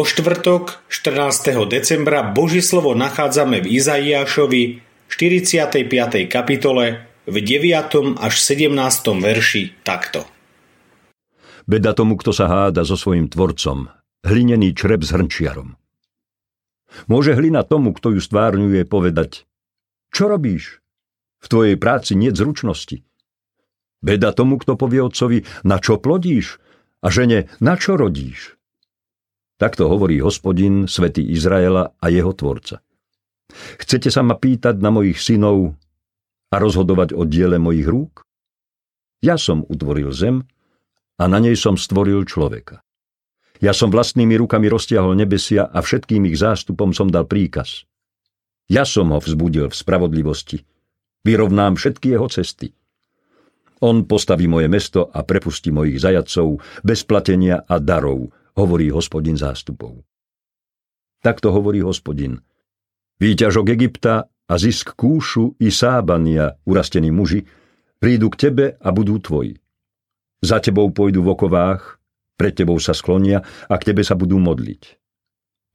Vo štvrtok 14. decembra Božie slovo nachádzame v Izaiášovi 45. kapitole v 9. až 17. verši takto. Beda tomu, kto sa háda so svojím tvorcom, hlinený črep s hrnčiarom. Môže hlina tomu, kto ju stvárňuje, povedať: čo robíš? V tvojej práci niet zručnosti. Beda tomu, kto povie otcovi: na čo plodíš? A žene: na čo rodíš? Takto hovorí Hospodin, Svätý Izraela a jeho tvorca. Chcete sa ma pýtať na mojich synov a rozhodovať o diele mojich rúk? Ja som utvoril zem a na nej som stvoril človeka. Ja som vlastnými rukami roztiahol nebesia a všetkým ich zástupom som dal príkaz. Ja som ho vzbudil v spravodlivosti. Vyrovnám všetky jeho cesty. On postaví moje mesto a prepustí mojich zajatcov bez platenia a darov, hovorí Hospodin zástupov. Takto hovorí Hospodin: výťažok Egypta a zisk Kúšu i Sábania, urastení muži, prídu k tebe a budú tvoji. Za tebou pôjdu v okovách, pred tebou sa sklonia a k tebe sa budú modliť.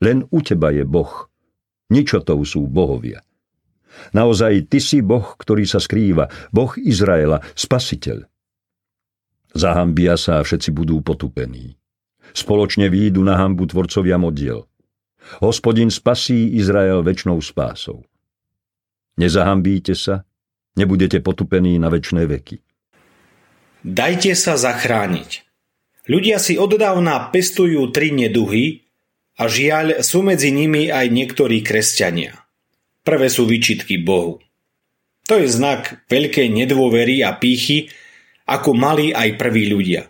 Len u teba je Boh, ničotou sú bohovia. Naozaj, ty si Boh, ktorý sa skrýva, Boh Izraela, Spasiteľ. Zahambia sa a všetci budú potupení. Spoločne výjdu na hanbu tvorcovia modiel. Hospodin spasí Izrael večnou spásou. Nezahambíte sa, nebudete potupení na večné veky. Dajte sa zachrániť. Ľudia si oddávna pestujú tri neduhy a žiaľ sú medzi nimi aj niektorí kresťania. Prvé sú výčitky Bohu. To je znak veľkej nedôvery a pýchy, ako mali aj prví ľudia.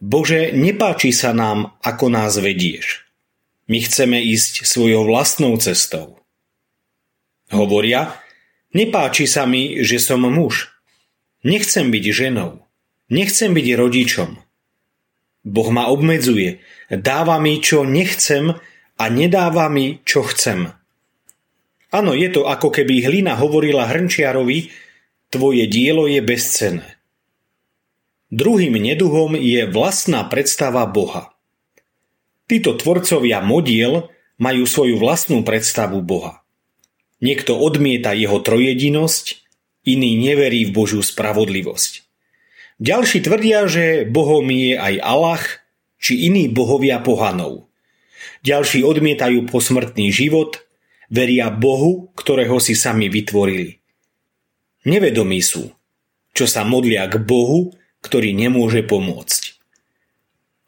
Bože, nepáči sa nám, ako nás vedieš. My chceme ísť svojou vlastnou cestou. Hovoria: nepáči sa mi, že som muž. Nechcem byť ženou. Nechcem byť rodičom. Boh ma obmedzuje. Dáva mi, čo nechcem, a nedáva mi, čo chcem. Áno, je to, ako keby hlina hovorila hrnčiarovi: tvoje dielo je bezcenné. Druhým neduhom je vlastná predstava Boha. Títo tvorcovia modiel majú svoju vlastnú predstavu Boha. Niekto odmieta jeho trojjedinosť, iný neverí v Božiu spravodlivosť. Ďalší tvrdia, že Bohom je aj Alah či iní bohovia pohanov. Ďalší odmietajú posmrtný život, veria Bohu, ktorého si sami vytvorili. Nevedomí sú, čo sa modlia k Bohu, ktorý nemôže pomôcť.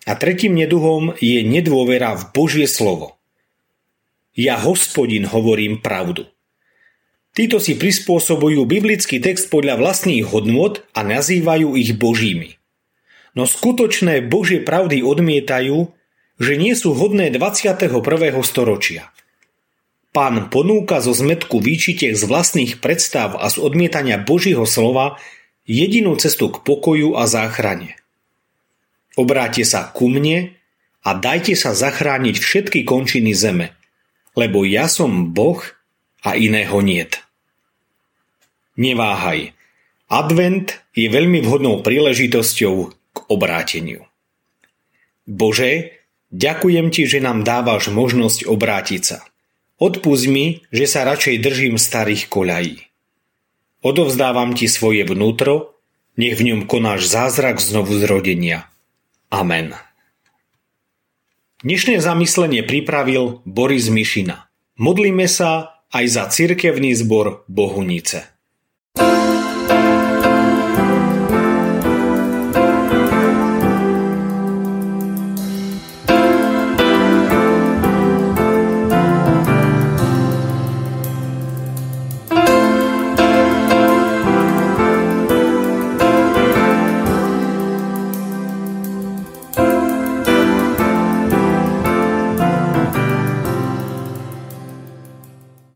A tretím neduhom je nedôvera v Božie slovo. Ja, Hospodin, hovorím pravdu. Títo si prispôsobujú biblický text podľa vlastných hodnôt a nazývajú ich božími. No skutočné Božie pravdy odmietajú, že nie sú hodné 21. storočia. Pán ponúka zo zmetku výčitiek z vlastných predstav a z odmietania Božieho slova jedinú cestu k pokoju a záchrane. Obráťte sa ku mne a dajte sa zachrániť všetky končiny zeme, lebo ja som Boh a iného niet. Neváhaj, advent je veľmi vhodnou príležitosťou k obráteniu. Bože, ďakujem ti, že nám dávaš možnosť obrátiť sa. Odpusť mi, že sa radšej držím starých koľají. Odovzdávam ti svoje vnútro, nech v ňom konáš zázrak znovu zrodenia. Amen. Dnešné zamyslenie pripravil Boris Mišina. Modlíme sa aj za cirkevný zbor Bohunice.